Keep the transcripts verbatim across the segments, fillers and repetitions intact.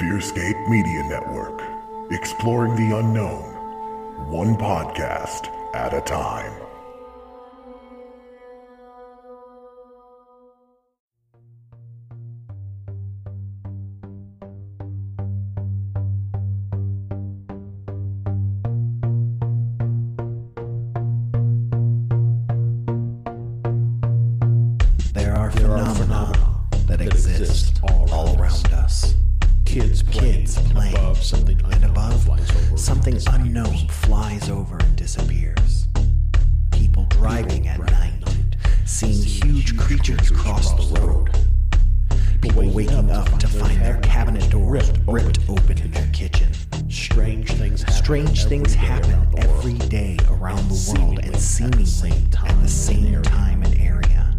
Fearscape Media Network. Exploring the unknown. One podcast at a time. There are phenomena that exist all around us. Kids playing, Kids playing and above, something, and above flies over something unknown flies over and disappears. People driving People at night, night seeing huge, huge creatures, creatures cross the road. People waking up, up to find their cabinet doors ripped, ripped open in their kitchen. Strange things happen, Strange things happen every day around the world and seemingly at the same time and area.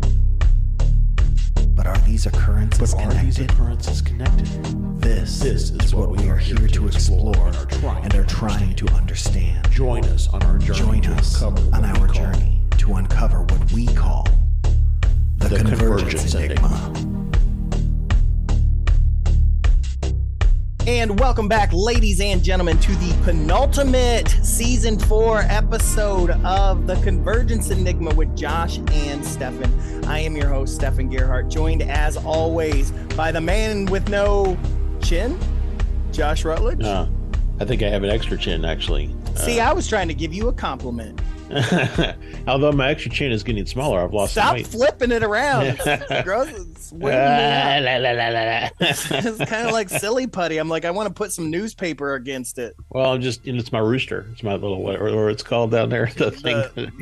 But are these occurrences but are connected? These occurrences connected? This, this is what we are here to explore and are trying to understand. Join us on our journey, Join us on our journey to uncover what we call the, the Convergence Enigma. And welcome back, ladies and gentlemen, to the penultimate season four episode of The Convergence Enigma with Josh and Stefan. I am your host, Stefan Gerhart, joined as always by the man with no chin, Josh Rutledge. Uh, I think I have an extra chin, actually. See, uh, I was trying to give you a compliment. Although my extra chin is getting smaller, I've lost Stop weight. Flipping it around. It's gross. It's uh, la, la, la, la. It's kind of like silly putty. I'm like, I want to put some newspaper against it. Well, I'm just, it's my rooster. It's my little, whatever or it's called down there. The thing.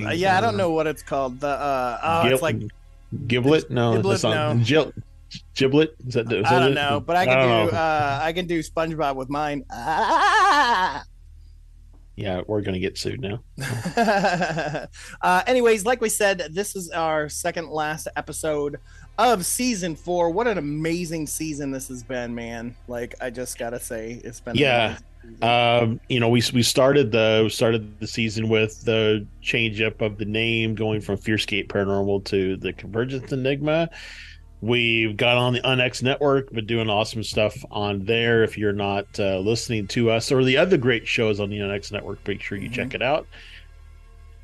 Uh, yeah, I don't know what it's called. The uh, oh, Gib- it's like giblet. No, giblet. No. Gil- giblet. Is that, is that I don't it? know, but I can I do. Uh, I can do SpongeBob with mine. Ah! Yeah, we're going to get sued now. uh, anyways, like we said, this is our second last episode of season four. What an amazing season this has been, man. Like, I just got to say it's been. Yeah. Um, you know, we we started the we started the season with the change up of the name, going from Fearscape Paranormal to the Convergence Enigma. We've got on the Unx network, but doing awesome stuff on there. If you're not uh, listening to us or the other great shows on the Unx network, make sure you mm-hmm. check it out.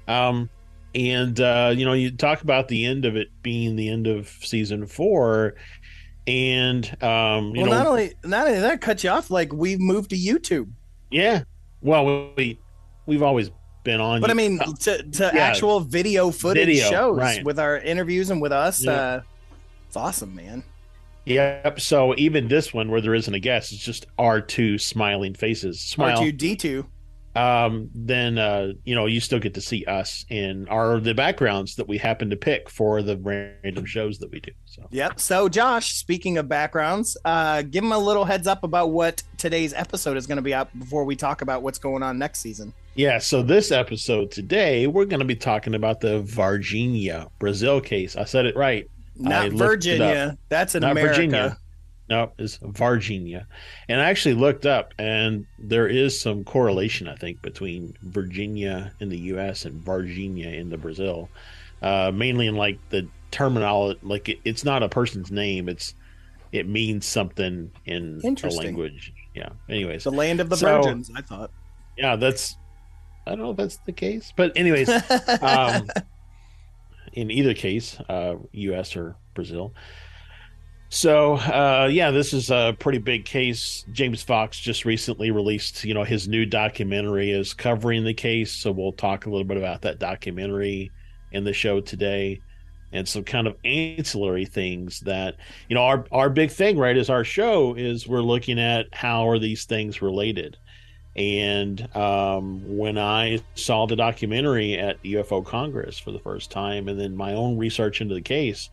Um, and uh, you know, you talk about the end of it being the end of season four, and um, you well, know, not only not only that, cut you off. Like we've moved to YouTube. Yeah, well, we we've always been on, but YouTube. I mean, to, to yeah. actual video footage video, shows right. with our interviews and with us. Yeah. Uh, It's awesome, man. Yep. So even this one where there isn't a guest, it's just our two smiling faces. Smile. R two D two. Um, then, uh, you know, you still get to see us in our the backgrounds that we happen to pick for the random shows that we do. So. Yep. So, Josh, speaking of backgrounds, uh, give them a little heads up about what today's episode is going to be out before we talk about what's going on next season. Yeah, so this episode today, we're going to be talking about the Varginha Brazil case. I said it right. Not Virginia. That's in Not America. Virginia. No, it's Varginha. And I actually looked up, and there is some correlation, I think, between Virginia in the U S and Varginha in the Brazil, uh, mainly in like the terminology. Like it, it's not a person's name; it's it means something in a language. Yeah. Anyways, the land of the so, virgins. I thought. Yeah, that's. I don't know if that's the case, but anyways. um In either case, uh, U S or Brazil. So, uh, yeah, this is a pretty big case. James Fox just recently released, you know, his new documentary is covering the case. So we'll talk a little bit about that documentary in the show today and some kind of ancillary things that, you know, our, our big thing, right, is our show is we're looking at how are these things related. And um, when I saw the documentary at U F O Congress for the first time, and then my own research into the case,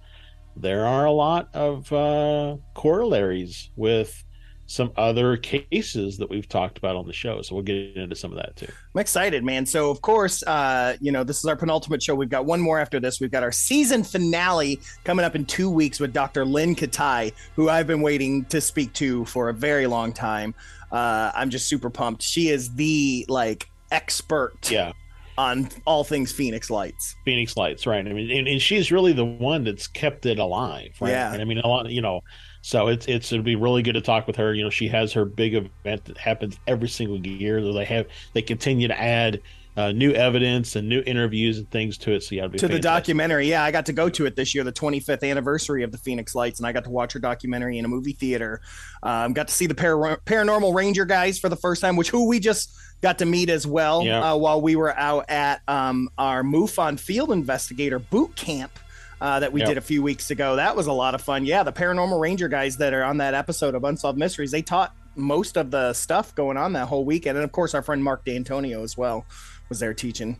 there are a lot of uh, corollaries with some other cases that we've talked about on the show. So we'll get into some of that too. I'm excited, man. So of course, uh, you know, this is our penultimate show. We've got one more after this. We've got our season finale coming up in two weeks with Doctor Lynne Kitei, who I've been waiting to speak to for a very long time. Uh, I'm just super pumped. She is the like expert yeah. on all things Phoenix Lights. Phoenix Lights, right. I mean, and, and she's really the one that's kept it alive. Right? Yeah. And I mean, a lot, you know, So it's it's it'll be really good to talk with her. You know, she has her big event that happens every single year. They have they continue to add uh, new evidence and new interviews and things to it. So yeah, it'll be to fantastic. The documentary. Yeah, I got to go to it this year, the twenty-fifth anniversary of the Phoenix Lights, and I got to watch her documentary in a movie theater. Um, got to see the Par- Paranormal Ranger guys for the first time, which who we just got to meet as well yeah. uh, while we were out at um, our MUFON Field Investigator Boot Camp. Uh, that we yep. did a few weeks ago. That was a lot of fun. Yeah, the Paranormal Ranger guys that are on that episode of Unsolved Mysteries, they taught most of the stuff going on that whole weekend. And of course, our friend Mark D'Antonio as well was there teaching.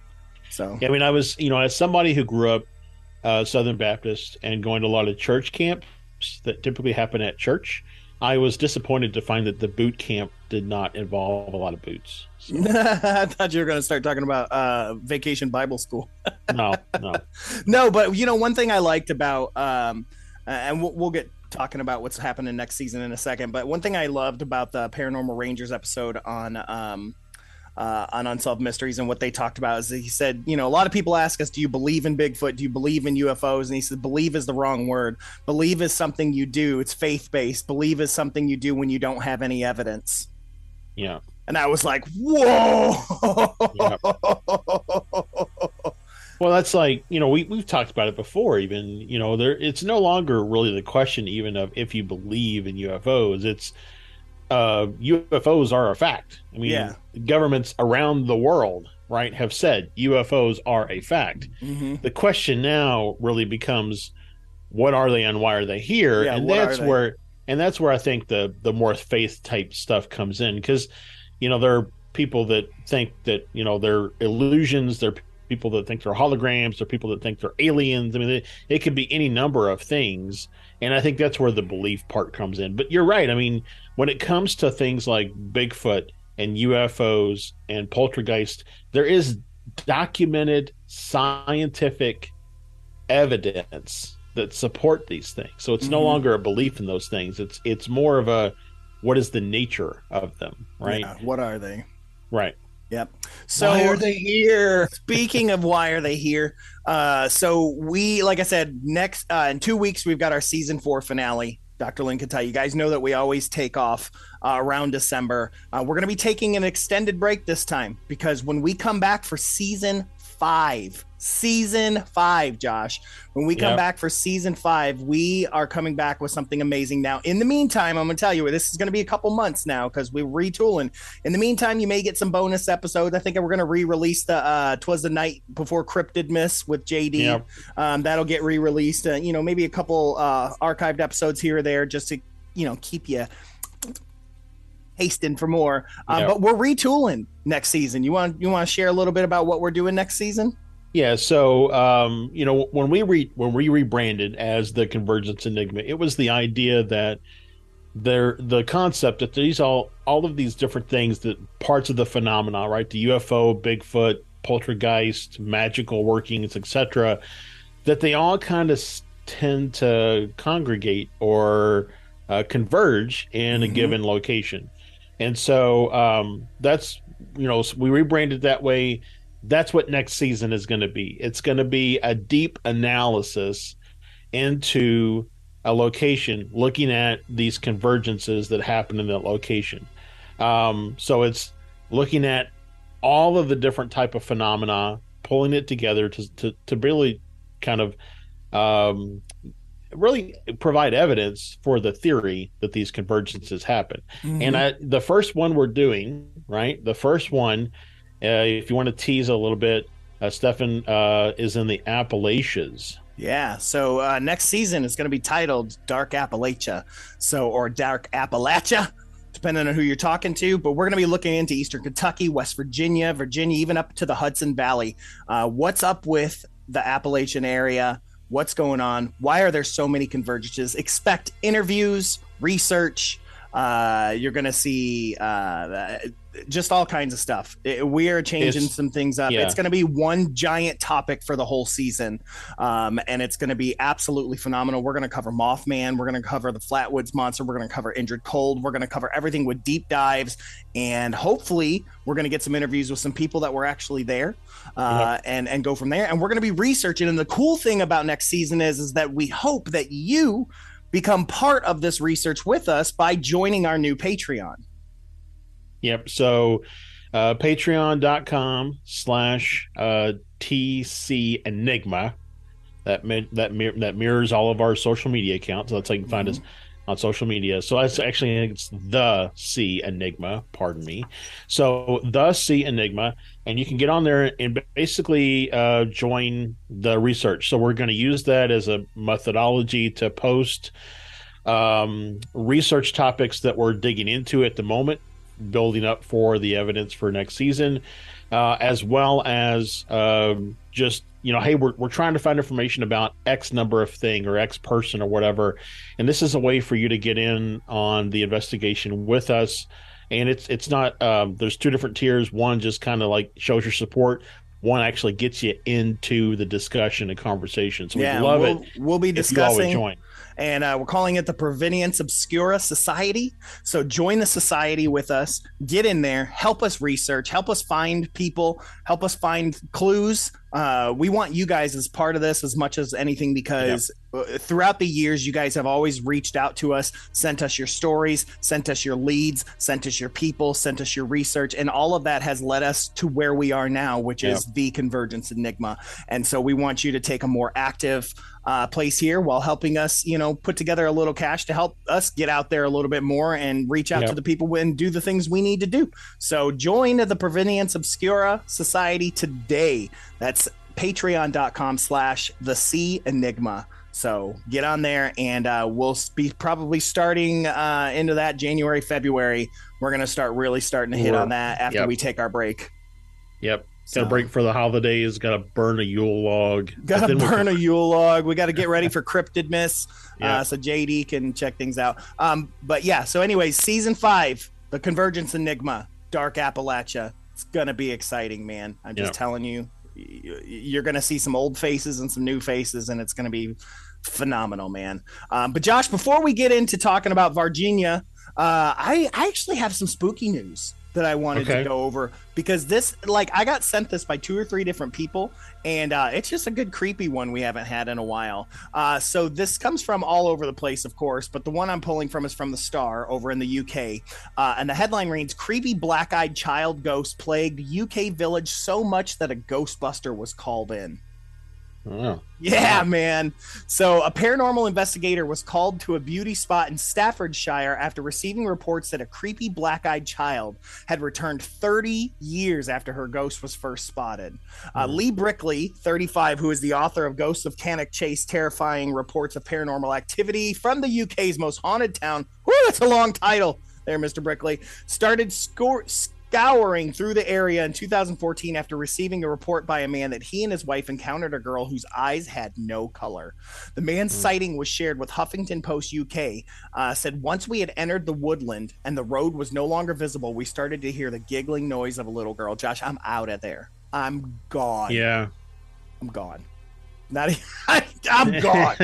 So, yeah, I mean, I was, you know, as somebody who grew up uh, Southern Baptist and going to a lot of church camps that typically happen at church, I was disappointed to find that the boot camp did not involve a lot of boots. So. I thought you were going to start talking about uh, Vacation Bible School. no, no. No, but, you know, one thing I liked about, um, and we'll, we'll get talking about what's happening next season in a second, but one thing I loved about the Paranormal Rangers episode on um, uh, on Unsolved Mysteries and what they talked about is that he said, you know, a lot of people ask us, do you believe in Bigfoot? Do you believe in U F Os? And he said, believe is the wrong word. Believe is something you do. It's faith-based. Believe is something you do when you don't have any evidence. Yeah. And I was like, whoa. Yeah. Well, that's like, you know, we, we've talked about it before, even, you know, there it's no longer really the question even of if you believe in U F Os. It's uh, U F Os are a fact. I mean, yeah. governments around the world, right, have said U F Os are a fact. Mm-hmm. The question now really becomes, what are they and why are they here? Yeah, and that's where... And that's where I think the the more faith type stuff comes in, because, you know, there are people that think that, you know, they're illusions. There are people that think they're holograms. There are people that think they're aliens. I mean, it, it could be any number of things. And I think that's where the belief part comes in. But you're right. I mean, when it comes to things like Bigfoot and U F Os and poltergeist, there is documented scientific evidence that support these things. So it's mm-hmm. no longer a belief in those things. It's it's more of a, what is the nature of them, right? Yeah, what are they? Right. Yep. So why are they here? Speaking of why are they here? Uh, so we, like I said, next uh, in two weeks, we've got our season four finale. Doctor Lynne Kitei, you guys know that we always take off uh, around December. Uh, we're going to be taking an extended break this time, because when we come back for season five, season five, Josh, when we come yep. back for season five, we are coming back with something amazing. Now, in the meantime, I'm going to tell you, this is going to be a couple months now because we're retooling. In the meantime, you may get some bonus episodes. I think we're going to re-release the uh, Twas the Night Before Cryptid Miss with J D. Yep. Um, that'll get re-released. Uh, you know, maybe a couple uh, archived episodes here or there, just to, you know, keep you hasting for more. Um, yep. But we're retooling next season. You want you want to share a little bit about what we're doing next season? Yeah, so, um, you know, when we re- when we rebranded as the Convergence Enigma, it was the idea that there the concept that these all all of these different things, that parts of the phenomena, right, the U F O, Bigfoot, poltergeist, magical workings, et cetera, that they all kind of tend to congregate or uh, converge in a mm-hmm. given location, and so um, that's you know we rebranded that way. That's what next season is going to be. It's going to be a deep analysis into a location, looking at these convergences that happen in that location. Um, so it's looking at all of the different type of phenomena, pulling it together to to, to really kind of um, really provide evidence for the theory that these convergences happen. Mm-hmm. And I, the first one we're doing, right, the first one, Uh, if you want to tease a little bit, uh, Stefan uh, is in the Appalachias. Yeah, so uh, next season is going to be titled Dark Appalachia, so or Dark Appalachia, depending on who you're talking to. But we're going to be looking into Eastern Kentucky, West Virginia, Virginia, even up to the Hudson Valley. Uh, what's up with the Appalachian area? What's going on? Why are there so many convergences? Expect interviews, research. Uh, you're going to see uh, just all kinds of stuff. We are changing it's, some things up. Yeah. It's going to be one giant topic for the whole season. Um, and it's going to be absolutely phenomenal. We're going to cover Mothman. We're going to cover the Flatwoods Monster. We're going to cover Injured Cold. We're going to cover everything with deep dives. And hopefully we're going to get some interviews with some people that were actually there uh, yeah. and, and go from there. And we're going to be researching. And the cool thing about next season is, is that we hope that you become part of this research with us by joining our new Patreon. Yep. So uh, patreon dot com slash T C Enigma. That mi- that mir- that mirrors all of our social media accounts. So that's how you can find mm-hmm. us on social media. So that's actually, I think it's The C Enigma. Pardon me. So The C Enigma. And you can get on there and basically uh, join the research. So we're going to use that as a methodology to post um, research topics that we're digging into at the moment, building up for the evidence for next season, uh, as well as uh, just, you know, hey, we're we're trying to find information about X number of thing or X person or whatever. And this is a way for you to get in on the investigation with us. And it's it's not um, there's two different tiers. One just kind of like shows your support. One actually gets you into the discussion and conversation. So we yeah, love we'll, it. We'll be discussing. If you all would join. And uh, we're calling it the Provenience Obscura Society. So join the society with us. Get in there. Help us research. Help us find people. Help us find clues. Uh, we want you guys as part of this as much as anything, because yep. throughout the years, you guys have always reached out to us, sent us your stories, sent us your leads, sent us your people, sent us your research. And all of that has led us to where we are now, which yep. is the Convergence Enigma. And so we want you to take a more active uh, place here while helping us, you know, put together a little cash to help us get out there a little bit more and reach out yep. to the people and do the things we need to do. So join the Provenience Obscura Society today. That's patreon dot com slash the C Enigma. So get on there, and uh, we'll be probably starting uh, into that January, February. We're going to start really starting to hit We're, on that after yep. we take our break. Yep. So. Got to break for the holidays. Got to burn a Yule log. Got to burn we'll... a Yule log. We got to get ready for Cryptid Miss. Yeah. Uh, so J D can check things out. Um, but yeah. So anyways, season five, The Convergence Enigma, Dark Appalachia. It's going to be exciting, man. I'm just yeah. telling you. You're going to see some old faces and some new faces, and it's going to be phenomenal, man. Um, but Josh, before we get into talking about Varginha, uh, I, I actually have some spooky news that I wanted okay. to go over, because this, like, I got sent this by two or three different people, and uh, it's just a good creepy one we haven't had in a while. Uh, so this comes from all over the place, of course, but the one I'm pulling from is from the Star over in the U K. Uh, and the headline reads, "Creepy black-eyed child ghost plagued U K village so much that a ghostbuster was called in." Oh. Yeah, man. So a paranormal investigator was called to a beauty spot in Staffordshire after receiving reports that a creepy black-eyed child had returned thirty years after her ghost was first spotted. Uh, mm. Lee Brickley, thirty-five, who is the author of Ghosts of Cannock Chase, Terrifying Reports of Paranormal Activity from the U K's Most Haunted Town. Whew, that's a long title there, Mister Brickley. Started score... scouring through the area in two thousand fourteen after receiving a report by a man that he and his wife encountered a girl whose eyes had no color. The man's mm. sighting was shared with Huffington Post U K, uh, said, "Once we had entered the woodland and the road was no longer visible, we started to hear the giggling noise of a little girl." Josh, I'm out of there. I'm gone. Yeah. I'm gone. Not even, I, I'm gone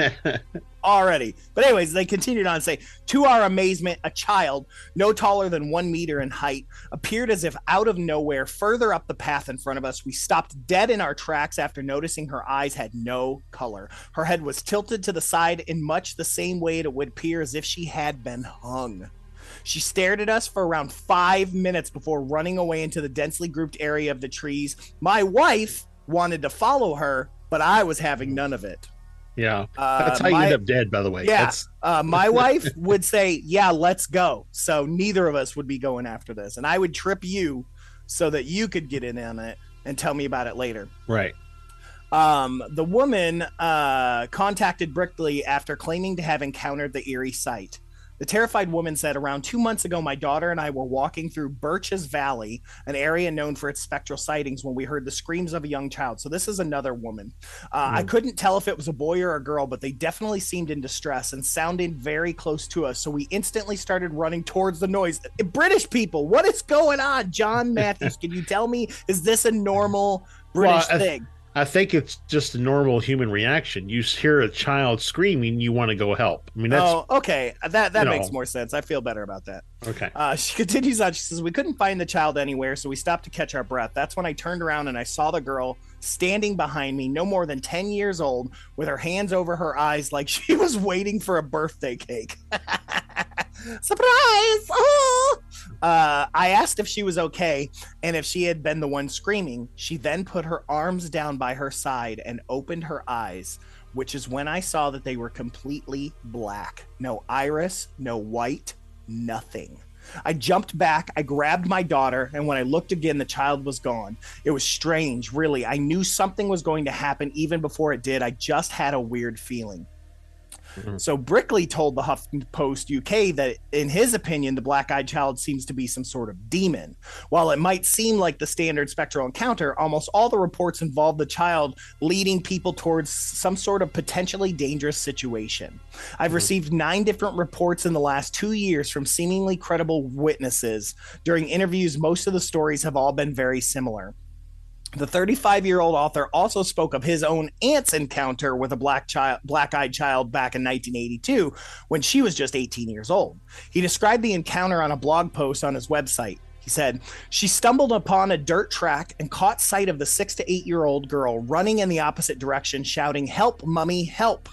already. But anyways, they continued on to say, "To our amazement, a child no taller than one meter in height appeared as if out of nowhere further up the path in front of us. We stopped dead in our tracks after noticing her eyes had no color. Her head was tilted to the side in much the same way it would appear as if she had been hung. She stared at us for around five minutes before running away into the densely grouped area of the trees. My wife wanted to follow her, but I was having none of it." Yeah. Uh, That's how my, you end up dead, by the way. Yeah. That's... uh, my wife would say, "Yeah, let's go." So neither of us would be going after this. And I would trip you so that you could get in on it and tell me about it later. Right. Um, the woman uh, contacted Brickley after claiming to have encountered the eerie sight. The terrified woman said, around two months ago, my daughter and I were walking through Birches Valley, an area known for its spectral sightings, when we heard the screams of a young child. So this is another woman. Uh, mm. I couldn't tell if it was a boy or a girl, but they definitely seemed in distress and sounded very close to us. So we instantly started running towards the noise. British people, what is going on? John Matthews, can you tell me, is this a normal British well, I- thing? I think it's just a normal human reaction. You hear a child screaming, you want to go help. I mean, that's, oh, okay. That that makes know. more sense. I feel better about that. Okay. Uh, she continues on. She says, we couldn't find the child anywhere, so we stopped to catch our breath. That's when I turned around and I saw the girl standing behind me, no more than ten years old, with her hands over her eyes like she was waiting for a birthday cake. Surprise! Oh! Uh, I asked if she was okay and if she had been the one screaming. She then put her arms down by her side and opened her eyes, which is when I saw that they were completely black. No iris, no white, nothing. I jumped back, I grabbed my daughter, and when I looked again, the child was gone. It was strange, really. I knew something was going to happen even before it did. I just had a weird feeling. So Brickley told the Huffington Post U K that, in his opinion, the black-eyed child seems to be some sort of demon. While it might seem like the standard spectral encounter, almost all the reports involved the child leading people towards some sort of potentially dangerous situation. I've received nine different reports in the last two years from seemingly credible witnesses. During interviews, most of the stories have all been very similar. The thirty-five-year-old author also spoke of his own aunt's encounter with a black child, black-eyed child back in nineteen eighty-two when she was just eighteen years old. He described the encounter on a blog post on his website. He said, she stumbled upon a dirt track and caught sight of the six to eight-year-old girl running in the opposite direction, shouting, help, mummy, help.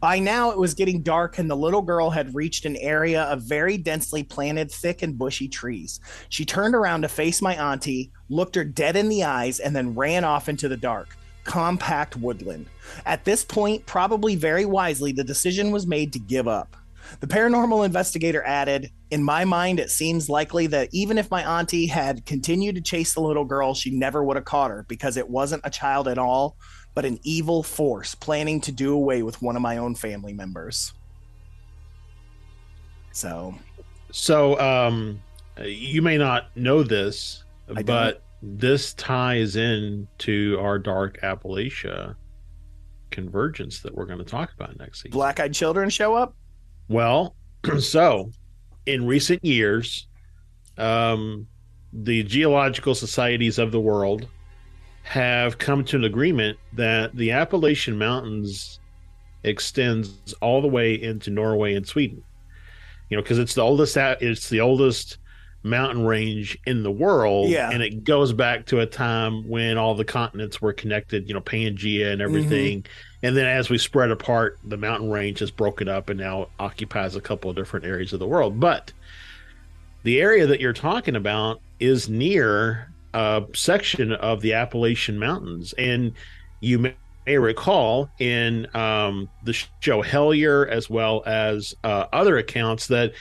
By now, it was getting dark, and the little girl had reached an area of very densely planted, thick and bushy trees. She turned around to face my auntie, looked her dead in the eyes, and then ran off into the dark, compact woodland. At this point, probably very wisely, the decision was made to give up. The paranormal investigator added, in my mind, it seems likely that even if my auntie had continued to chase the little girl, she never would have caught her, because it wasn't a child at all, but an evil force planning to do away with one of my own family members. So, so um, you may not know this, I but don't. This ties in to our Dark Appalachia convergence that we're going to talk about next season. Black-eyed children show up? Well, so in recent years, um, the geological societies of the world have come to an agreement that the Appalachian Mountains extends all the way into Norway and Sweden. You know, because it's the oldest it's the oldest mountain range in the world, yeah. And it goes back to a time when all the continents were connected. You know, Pangea and everything. Mm-hmm. And then as we spread apart, the mountain range is broken up and now occupies a couple of different areas of the world. But the area that you're talking about is near Uh, section of the Appalachian Mountains, and you may, may recall in um, the show Hellier, as well as uh, other accounts, that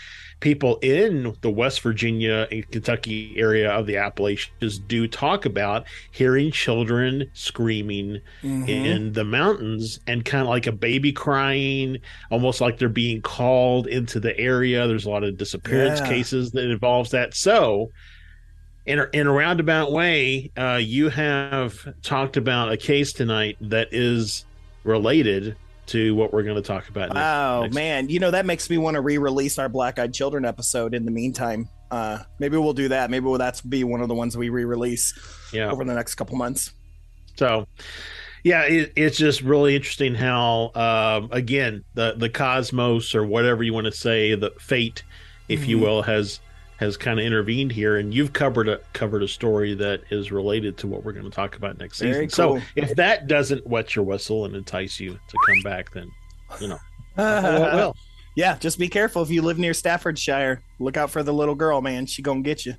people in the West Virginia and Kentucky area of the Appalachians do talk about hearing children screaming mm-hmm. in the mountains, and kind of like a baby crying, almost like they're being called into the area. There's a lot of disappearance yeah. cases that involves that. So In a, in a roundabout way, uh, you have talked about a case tonight that is related to what we're going to talk about next. Oh, next man. Week. You know, that makes me want to re-release our Black Eyed Children episode in the meantime. Uh, maybe we'll do that. Maybe we'll, that's be one of the ones we re-release yeah. over the next couple months. So, yeah, it, it's just really interesting how, uh, again, the, the cosmos, or whatever you want to say, the fate, if mm-hmm. you will, has... has kind of intervened here, and you've covered a covered a story that is related to what we're going to talk about next Very season. Cool. So if that doesn't wet your whistle and entice you to come back, then you know. Uh, well, yeah, just be careful if you live near Staffordshire. Look out for the little girl, man. She gonna get you.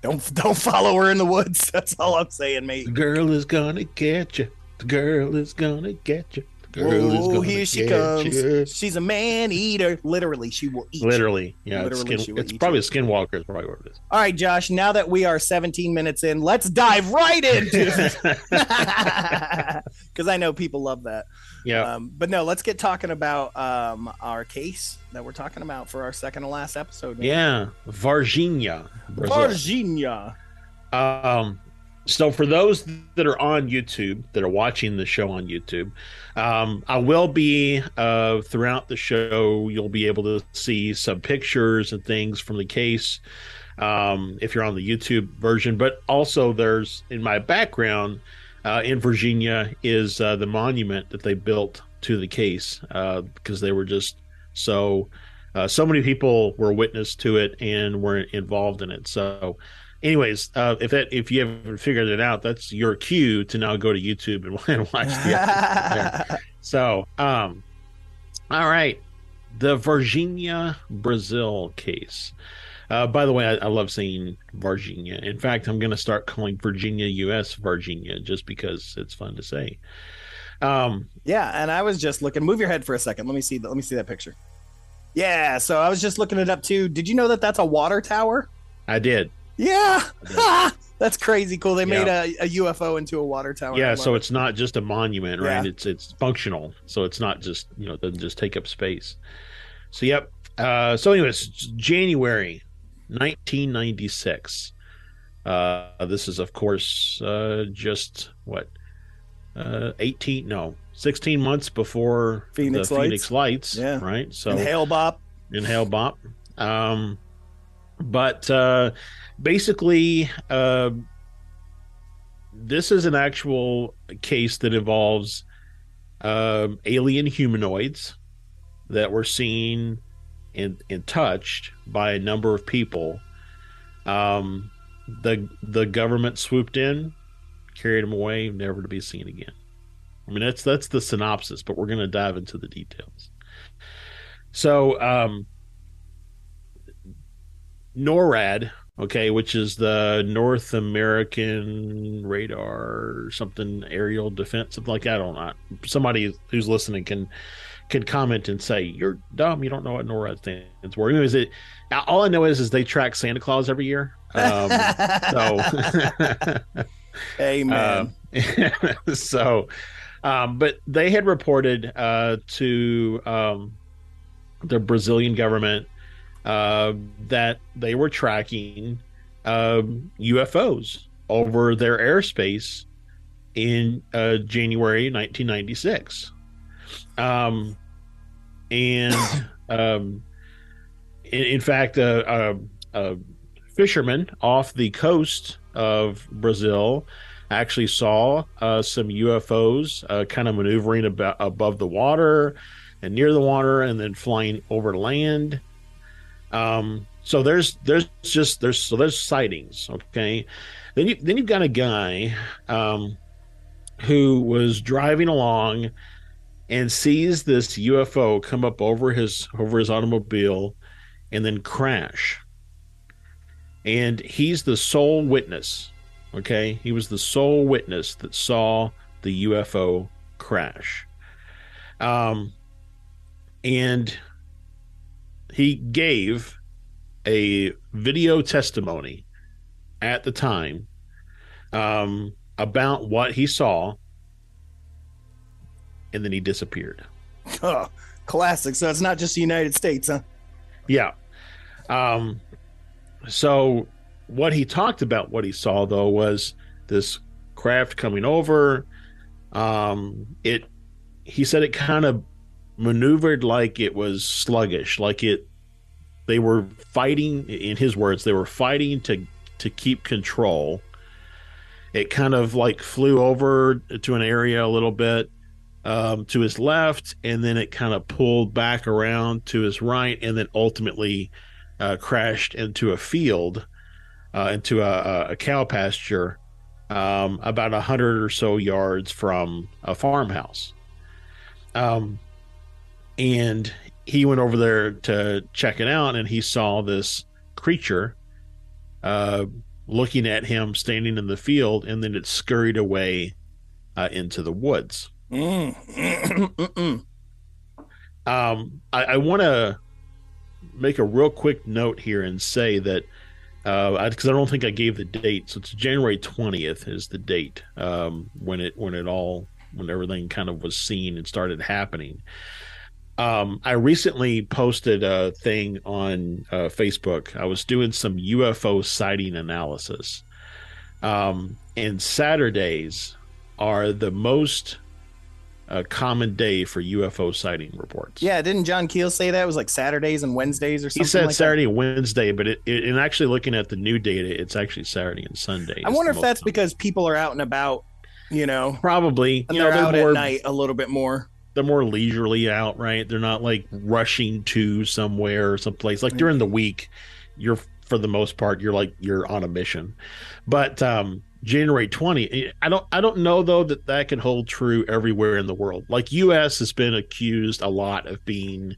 Don't don't follow her in the woods. That's all I'm saying, mate. The girl is gonna get you. The girl is gonna get you. Whoa, here she comes. You. She's a man eater. Literally, she will eat. Literally, you. yeah. Literally, it's, skin, it's probably you. a skinwalker is probably what it is. All right, Josh. Now that we are seventeen minutes in, let's dive right into this because I know people love that. Yeah. Um, but no, let's get talking about um, our case that we're talking about for our second to last episode. Man. Yeah, Varginha. Varginha. Um. So for those that are on YouTube, that are watching the show on YouTube, um, I will be uh, throughout the show, you'll be able to see some pictures and things from the case um, if you're on the YouTube version. But also there's, in my background, uh, in Varginha is uh, the monument that they built to the case uh, because they were just so, uh, so many people were witness to it and were involved in it. So... Anyways, uh, if that if you haven't figured it out, that's your cue to now go to YouTube and, and watch the episode there. So, um, all right, the Varginha Brazil case. Uh, by the way, I, I love saying Varginha. In fact, I'm going to start calling Virginia U S Varginha just because it's fun to say. Um, yeah, and I was just looking. Move your head for a second. Let me see. The, let me see that picture. Yeah. So I was just looking it up too. Did you know that that's a water tower? I did. Yeah, ah, that's crazy cool. They yeah. made a, a U F O into a water tower. Yeah, so it's not just a monument, right? Yeah. It's it's functional, so it's not just, you know, it doesn't just take up space. So, yep. Uh, so, anyways, January nineteen ninety-six. Uh, this is, of course, uh, just, what, uh, eighteen, no, sixteen months before Phoenix the Lights. Phoenix Lights, yeah. right? So and Hail Bop. And Hail Bop. Um, but... Uh, Basically, uh, this is an actual case that involves uh, alien humanoids that were seen and, and touched by a number of people. Um, the the government swooped in, carried them away, never to be seen again. I mean, that's that's the synopsis, but we're going to dive into the details. So, um, NORAD. Okay, which is the North American radar or something, aerial defense, something like that. I don't know. Somebody who's listening can can comment and say, you're dumb, you don't know what NORAD stands for. Anyways, it, all I know is is they track Santa Claus every year. Um, so, Amen. Um, so, um, but they had reported uh, to um, the Brazilian government Uh, that they were tracking um, U F Os over their airspace in uh, January nineteen ninety-six. Um, and um, in, in fact, a, a, a fisherman off the coast of Brazil actually saw uh, some U F Os uh, kind of maneuvering ab- above the water and near the water and then flying over land. Um, so there's, there's just, there's, so there's sightings. Okay. Then you, then you've got a guy, um, who was driving along and sees this U F O come up over his, over his automobile and then crash. And he's the sole witness. Okay. He was the sole witness that saw the U F O crash. Um, and he gave a video testimony at the time um, about what he saw, and then he disappeared. Oh, classic. So it's not just the United States, huh? Yeah. Um, so what he talked about, what he saw, though, was this craft coming over. Um, it, he said it kind of maneuvered like it was sluggish, like it they were fighting, in his words, they were fighting to to keep control. It kind of like flew over to an area a little bit um, to his left, and then it kind of pulled back around to his right, and then ultimately uh, crashed into a field, uh, into a, a cow pasture um, about a hundred or so yards from a farmhouse. Um, And he went over there to check it out, and he saw this creature uh, looking at him standing in the field, and then it scurried away uh, into the woods. Mm. um, I, I want to make a real quick note here and say that because uh, I, I don't think I gave the date, so it's January twentieth is the date um, when it when it all when everything kind of was seen and started happening. Um, I recently posted a thing on uh, Facebook. I was doing some U F O sighting analysis, um, and Saturdays are the most uh, common day for U F O sighting reports. Yeah, didn't John Keel say that? It was like Saturdays and Wednesdays or something. He said like Saturday that? and Wednesday, but it, it, and actually looking at the new data, it's actually Saturday and Sunday. I wonder if that's common. Because people are out and about, you know. Probably. And you they're know, out they're more, at night a little bit more. They're more leisurely out, right? They're not like rushing to somewhere or someplace. Like during the week, you're for the most part, you're like you're on a mission. But um, January twentieth, I don't, I don't know though that that can hold true everywhere in the world. Like U S has been accused a lot of being,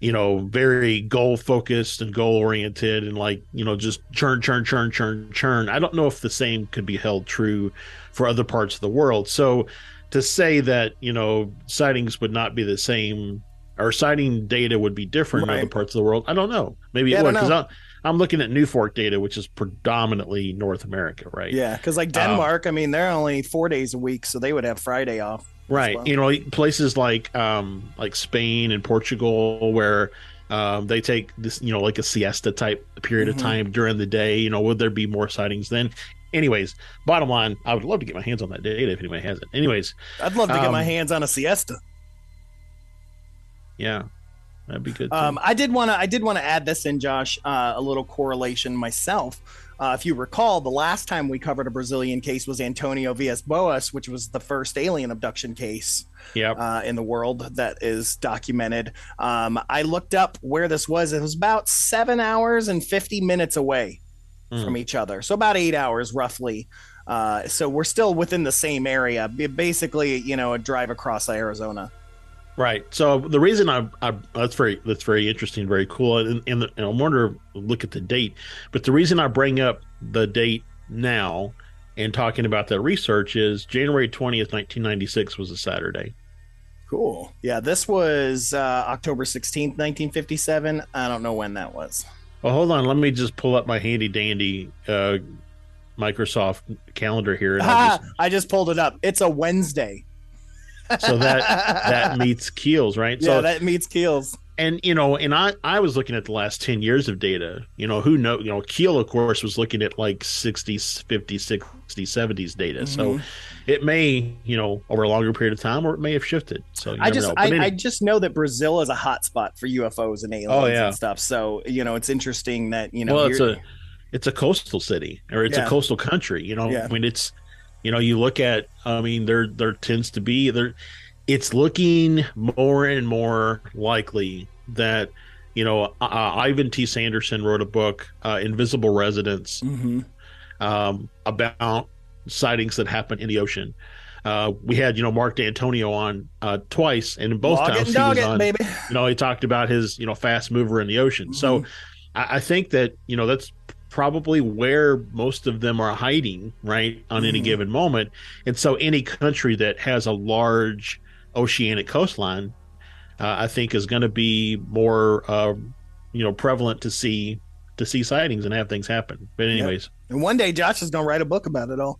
you know, very goal focused and goal oriented, and like you know just churn, churn, churn, churn, churn. I don't know if the same could be held true for other parts of the world. So. To say that, you know, sightings would not be the same or sighting data would be different right. in other parts of the world. I don't know. Maybe yeah, it would. Because I'm, I'm looking at New Fork data, which is predominantly North America, right? Yeah, because like Denmark, um, I mean, they're only four days a week, so they would have Friday off. Right. Well. You know, places like um, like Spain and Portugal where um, they take this, you know, like a siesta type period mm-hmm. of time during the day. You know, would there be more sightings then? Anyways, bottom line, I would love to get my hands on that data if anybody has it. Anyways, I'd love to um, get my hands on a siesta. Yeah, that'd be good. Um, I did want to I did want to add this in, Josh, uh, a little correlation myself. Uh, if you recall, the last time we covered a Brazilian case was Antonio Villas Boas, which was the first alien abduction case yep. uh, in the world that is documented. Um, I looked up where this was. It was about seven hours and fifty minutes away. From each other, so about eight hours roughly. Uh, so we're still within the same area, basically. You know, a drive across Arizona. Right. So the reason I, I that's very that's very interesting, very cool, and and, the, and I wonder look at the date. But the reason I bring up the date now and talking about that research is January twentieth, nineteen ninety-six was a Saturday. Cool. Yeah, this was uh, October sixteenth, nineteen fifty-seven. I don't know when that was. Well, hold on. Let me just pull up my handy dandy uh, Microsoft calendar here. And ah, just... I just pulled it up. It's a Wednesday. So that that meets Keel's, right? Yeah, so, that meets Keel's. And, you know, and I, I was looking at the last ten years of data. You know, who knows? You know, Keel, of course, was looking at like sixties, fifties, sixties, seventies data. Mm-hmm. So it may, you know, over a longer period of time, or it may have shifted. So I just I, anyway. I just know that Brazil is a hot spot for U F Os and aliens oh, yeah. and stuff. So, you know, it's interesting that, you know, well, it's a it's a coastal city or it's yeah. a coastal country. You know, yeah. I mean, it's, you know, you look at I mean, there there tends to be there. It's looking more and more likely that, you know, uh, Ivan T. Sanderson wrote a book, uh, Invisible Residents, mm-hmm. um, about sightings that happen in the ocean. Uh, we had, you know, Mark D'Antonio on uh, twice, and in both Log times he was it, on, baby. You know, he talked about his, you know, fast mover in the ocean. Mm-hmm. So I, I think that, you know, that's probably where most of them are hiding, right, on mm-hmm. any given moment. And so any country that has a large oceanic coastline uh, I think is going to be more uh, you know prevalent to see to see sightings and have things happen. But anyways, yeah. and one day Josh is going to write a book about it all.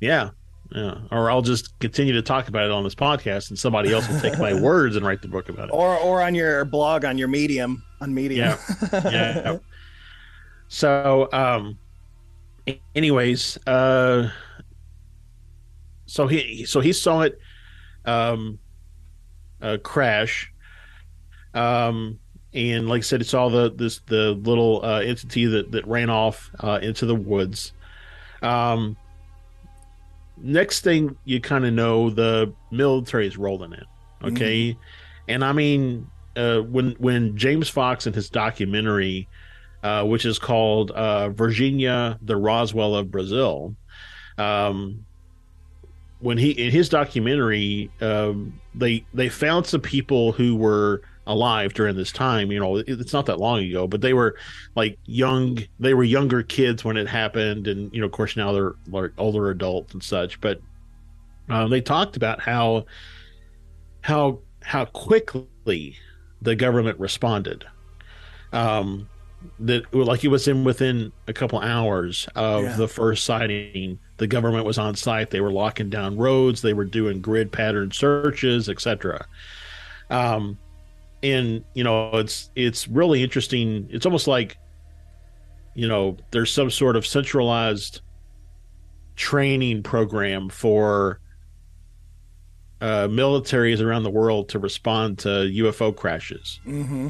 Yeah. Yeah, or I'll just continue to talk about it on this podcast and somebody else will take my words and write the book about it. Or or on your blog on your Medium on Medium. Yeah. Yeah. So um anyways, uh so he so he saw it um Uh, crash, um, and like I said, it's all the this the little uh, entity that that ran off uh, into the woods. Um, next thing you kind of know, the military is rolling in, okay. Mm-hmm. And I mean, uh, when when James Fox in his documentary, uh, which is called uh, Virginia, the Roswell of Brazil, um, when he in his documentary. Um, They they found some people who were alive during this time. You know, it, it's not that long ago, but they were like young. They were younger kids when it happened, and you know, of course, now they're like older adults and such. But Uh, they talked about how how how quickly the government responded. Um, that like it was in within a couple hours of yeah. the first sighting, the government was on site. They were locking down roads. They were doing grid pattern searches, et cetera. Um, and you know, it's it's really interesting. It's almost like, you know, there's some sort of centralized training program for uh, militaries around the world to respond to U F O crashes. Mm-hmm.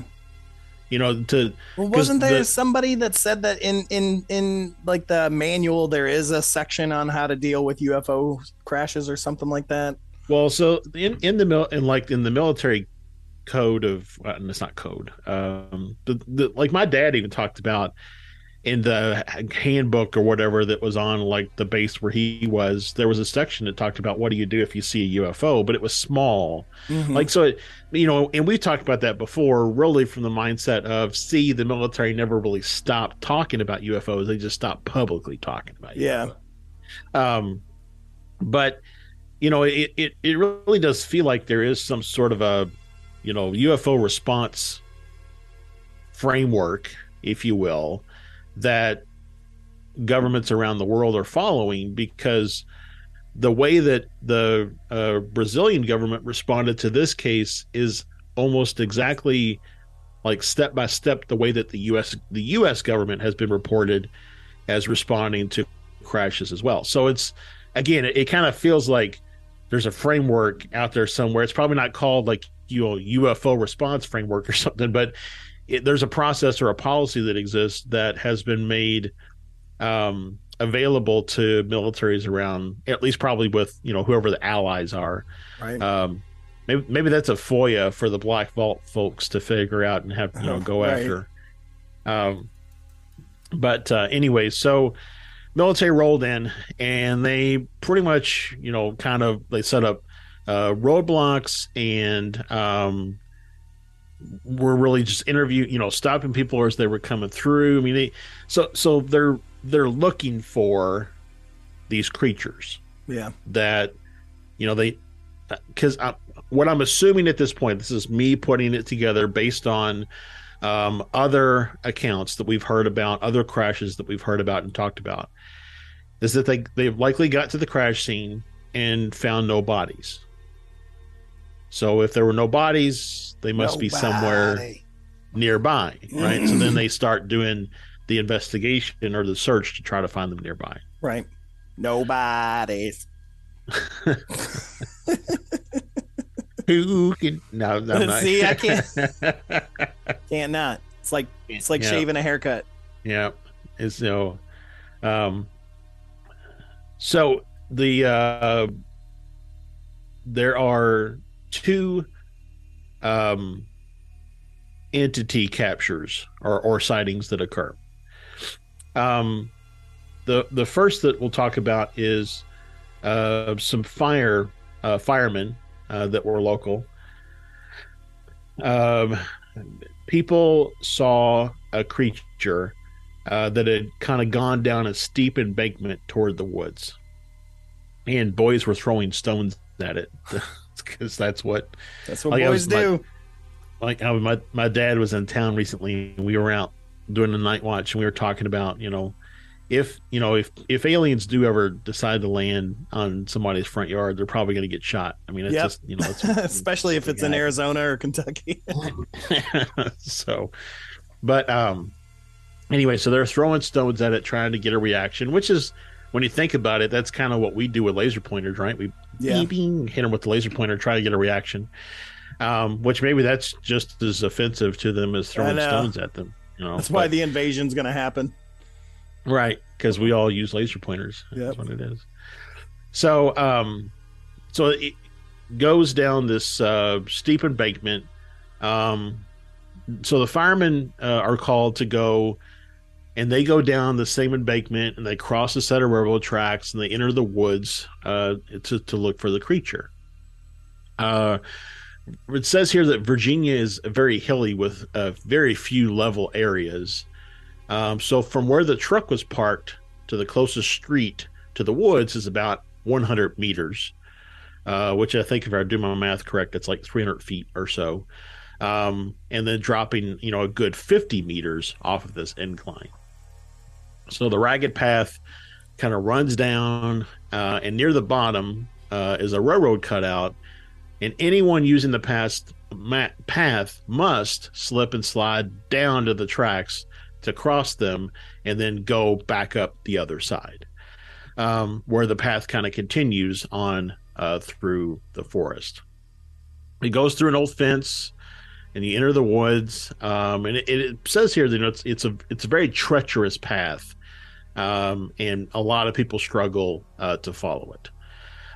You know, to well, wasn't there the, somebody that said that in in in like the manual there is a section on how to deal with U F O crashes or something like that? Well, so in in the mil and like in the military code of uh, it's not code. Um, the, the like my dad even talked about in the handbook or whatever that was on like the base where he was, there was a section that talked about what do you do if you see a U F O, but it was small. Mm-hmm. Like, so, it, you know, and we've talked about that before, really from the mindset of, see, the military never really stopped talking about U F Os. They just stopped publicly talking about U F Os. Yeah. Um, but, you know, it, it, it really does feel like there is some sort of a, you know, U F O response framework, if you will, that governments around the world are following, because the way that the uh, Brazilian government responded to this case is almost exactly like step by step the way that the U S the U S government has been reported as responding to crashes as well. So it's, again, it, it kind of feels like there's a framework out there somewhere. It's probably not called like, you know, U F O response framework or something, but It, there's a process or a policy that exists that has been made um, available to militaries around, at least probably with, you know, whoever the allies are. Right. Um, maybe maybe that's a FOIA for the Black Vault folks to figure out and have, you know, go right. after. Um, but uh, anyway, so military rolled in and they pretty much, you know, kind of they set up uh, roadblocks and um were really just interviewing, you know, stopping people as they were coming through. I mean, they, so so they're they're looking for these creatures. Yeah, that, you know, they, because what I'm assuming at this point, this is me putting it together based on um, other accounts that we've heard about, other crashes that we've heard about and talked about, is that they they've likely got to the crash scene and found no bodies. So if there were no bodies, they must Nobody. be somewhere nearby, right? So then they start doing the investigation or the search to try to find them nearby. Right. No bodies. Who can? No, no, no. See, I can't. Can't not. It's like it's like yeah. shaving a haircut. Yeah. It's no. Um. So the uh, there are two um, entity captures or, or sightings that occur. Um, the the first that we'll talk about is uh, some fire uh, firemen uh, that were local. Um, people saw a creature uh, that had kind of gone down a steep embankment toward the woods, and boys were throwing stones at it. Because that's what that's what like boys was, do. My, like I, my my dad was in town recently, and we were out doing the night watch, and we were talking about, you know, if you know if if aliens do ever decide to land on somebody's front yard, they're probably going to get shot. I mean, it's yep. just you know, it's, especially it's, if it's yeah. in Arizona or Kentucky. So, but um, anyway, so they're throwing stones at it, trying to get a reaction, which is, when you think about it, that's kind of what we do with laser pointers, right? We yeah. beep, hit them with the laser pointer, try to get a reaction, um, which maybe that's just as offensive to them as throwing stones at them. You know, that's but, why the invasion's going to happen. Right, because we all use laser pointers. Yep. That's what it is. So, um, so it goes down this uh, steep embankment. Um, so the firemen uh, are called to go, and they go down the same embankment, and they cross a set of railroad tracks, and they enter the woods uh, to, to look for the creature. Uh, it says here that Virginia is very hilly with uh, very few level areas. Um, so from where the truck was parked to the closest street to the woods is about one hundred meters. uh, which I think if I do my math correct, it's like three hundred feet or so. Um, and then dropping, you know, a good fifty meters off of this incline. So the ragged path kind of runs down, uh, and near the bottom uh, is a railroad cutout, and anyone using the past ma- path must slip and slide down to the tracks to cross them and then go back up the other side, um, where the path kind of continues on uh, through the forest. It goes through an old fence, and you enter the woods, um, and it, it says here that, you know, it's, it's a it's a very treacherous path, um, and a lot of people struggle uh, to follow it.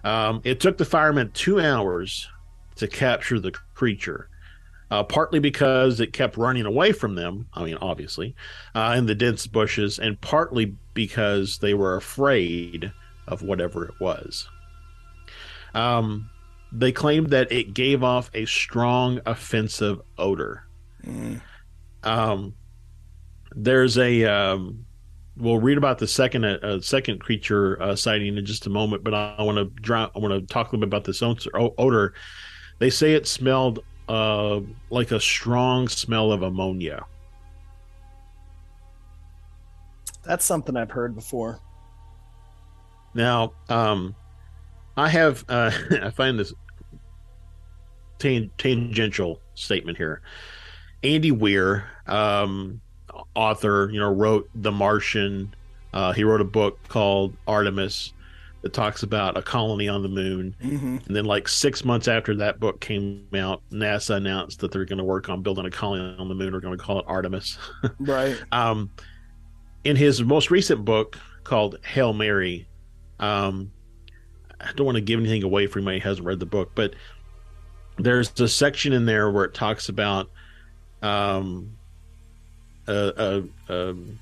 Um, it took the firemen two hours to capture the creature, uh, partly because it kept running away from them. I mean, obviously, uh, in the dense bushes, and partly because they were afraid of whatever it was. Um. They claimed that it gave off a strong, offensive odor. Mm. Um, there's a um, we'll read about the second uh, second creature uh, sighting in just a moment, but I want to dr- I want to talk a little bit about this odor. They say it smelled uh, like a strong smell of ammonia. That's something I've heard before. Now, um, I have uh, I find this tan- tangential statement here. Andy Weir, um, author, you know, wrote The Martian. Uh, he wrote a book called Artemis that talks about a colony on the moon. Mm-hmm. And then, like six months after that book came out, NASA announced that they're going to work on building a colony on the moon. We're going to call it Artemis. Right. Um, in his most recent book called Hail Mary, um, I don't want to give anything away for anybody who hasn't read the book, but there's a section in there where it talks about um, uh, uh, um,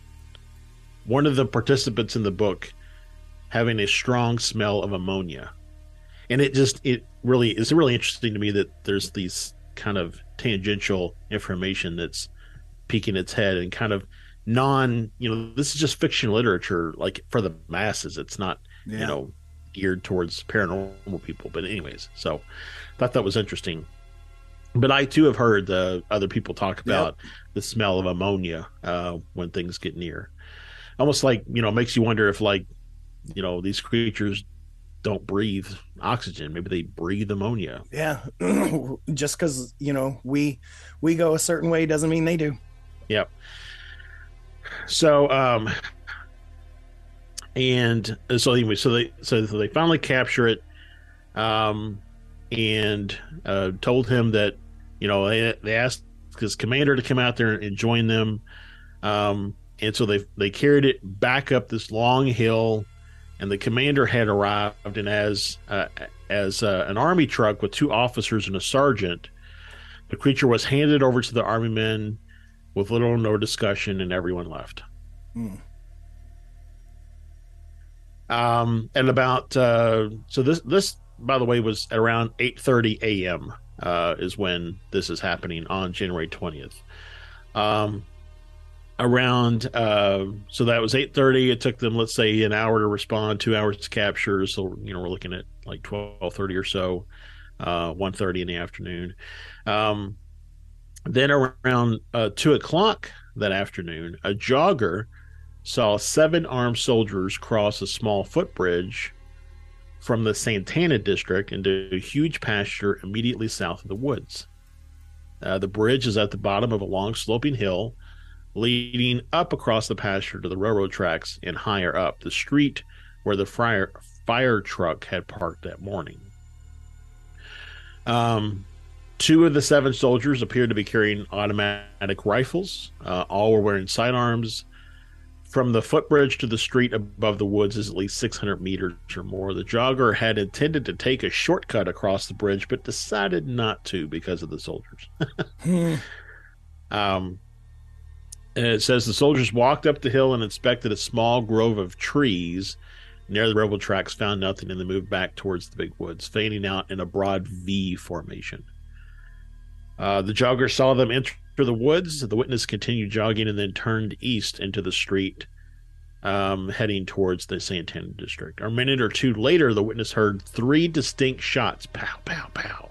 one of the participants in the book having a strong smell of ammonia. And it just, it really, it's really interesting to me that there's these kind of tangential information that's peeking its head and kind of non, you know, this is just fiction literature, like for the masses. It's not, yeah. you know, geared towards paranormal people, but anyways, so I thought that was interesting. But I too have heard uh, other people talk about yep. the smell of ammonia uh, when things get near, almost like, you know, makes you wonder if, like, you know, these creatures don't breathe oxygen, maybe they breathe ammonia. Yeah. Just because, you know, we we go a certain way doesn't mean they do. Yep. So um And so anyway, so they so they finally capture it, um, and uh, told him that, you know, they, they asked his commander to come out there and join them, um, and so they they carried it back up this long hill, and the commander had arrived, and as uh, as uh, an army truck with two officers and a sergeant, the creature was handed over to the army men with little or no discussion, and everyone left. Hmm. Um, and about, uh, so this, this, by the way, was around eight thirty a.m. Uh, is when this is happening on January twentieth. Um, around, uh, so that was eight thirty. It took them, let's say, an hour to respond, two hours to capture. So, you know, we're looking at like twelve thirty or so, uh, one thirty in the afternoon. Um, then around uh, two o'clock that afternoon, a jogger saw seven armed soldiers cross a small footbridge from the Santana district into a huge pasture immediately south of the woods. Uh, the bridge is at the bottom of a long sloping hill leading up across the pasture to the railroad tracks and higher up the street where the fire, fire truck had parked that morning. Um, two of the seven soldiers appeared to be carrying automatic rifles. Uh, all were wearing sidearms. From the footbridge to the street above the woods is at least six hundred meters or more. The jogger had intended to take a shortcut across the bridge, but decided not to because of the soldiers. um, and it says the soldiers walked up the hill and inspected a small grove of trees near the railroad tracks, found nothing, and then moved back towards the big woods, fading out in a broad V formation. Uh, the jogger saw them enter the woods. The witness continued jogging and then turned east into the street um, heading towards the Santana district. A minute or two later, the witness heard three distinct shots, pow, pow, pow,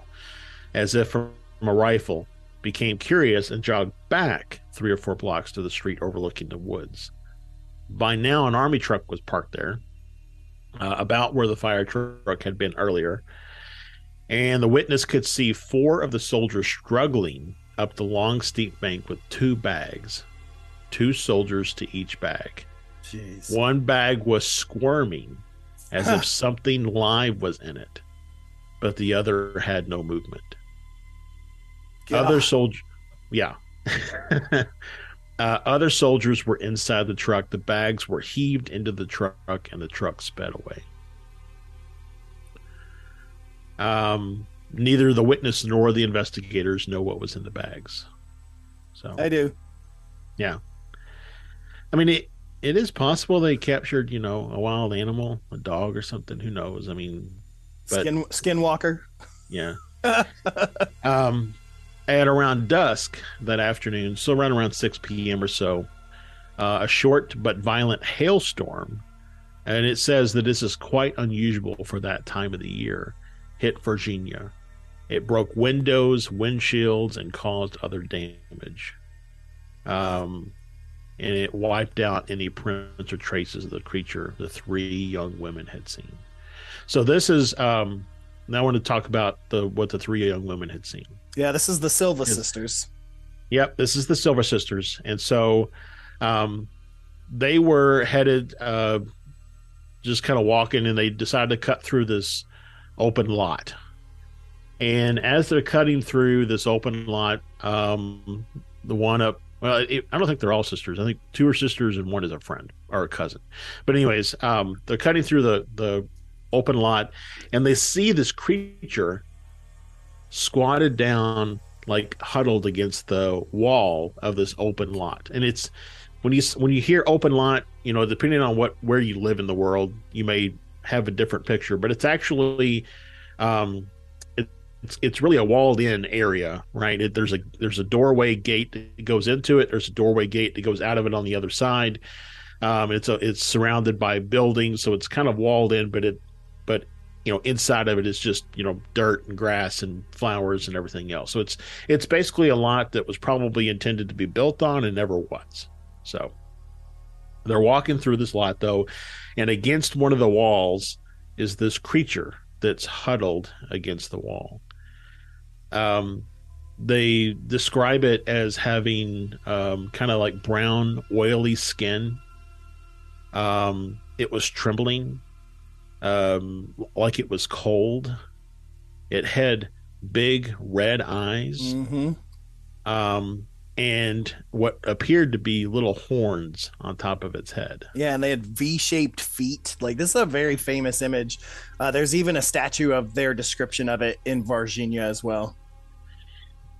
as if from a rifle, became curious and jogged back three or four blocks to the street overlooking the woods. By now, an army truck was parked there, uh, about where the fire truck had been earlier, and the witness could see four of the soldiers struggling up the long, steep bank with two bags, two soldiers to each bag. Jeez. One bag was squirming as huh. if something live was in it, but the other had no movement. Yeah. Other soldier, yeah. uh, other soldiers were inside the truck. The bags were heaved into the truck, and the truck sped away. Um, neither the witness nor the investigators know what was in the bags. So I do. Yeah. I mean, it it is possible they captured, you know, a wild animal, a dog or something. Who knows? I mean, but, Skin skinwalker. Yeah. um. At around dusk that afternoon, so around around six p.m. or so, uh, a short but violent hailstorm, and it says that this is quite unusual for that time of the year, hit Virginia. It broke windows, windshields, and caused other damage. Um, and it wiped out any prints or traces of the creature the three young women had seen. So this is... Um, now I want to talk about the what the three young women had seen. Yeah, this is the Silva it's, sisters. Yep, this is the Silva sisters. And so um, they were headed, uh, just kind of walking, and they decided to cut through this open lot. And as they're cutting through this open lot, um, the one up, well, it, I don't think they're all sisters. I think two are sisters and one is a friend or a cousin. But anyways, um, they're cutting through the the open lot, and they see this creature squatted down, like huddled against the wall of this open lot. And it's when you when you hear open lot, you know, depending on what where you live in the world, you may have a different picture. But it's actually, um, it, it's it's really a walled-in area, right? It, there's a there's a doorway gate that goes into it. There's a doorway gate that goes out of it on the other side. Um, it's a, it's surrounded by buildings, so it's kind of walled in, but it. But, you know, inside of it is just, you know, dirt and grass and flowers and everything else. So it's it's basically a lot that was probably intended to be built on and never was. So they're walking through this lot, though, and against one of the walls is this creature that's huddled against the wall. Um, they describe it as having um, kind of like brown, oily skin. Um, it was trembling. Um, like it was cold. It had big red eyes, mm-hmm. um, and what appeared to be little horns on top of its head. Yeah, and they had V-shaped feet. Like, this is a very famous image. Uh, there's even a statue of their description of it in Varginha as well.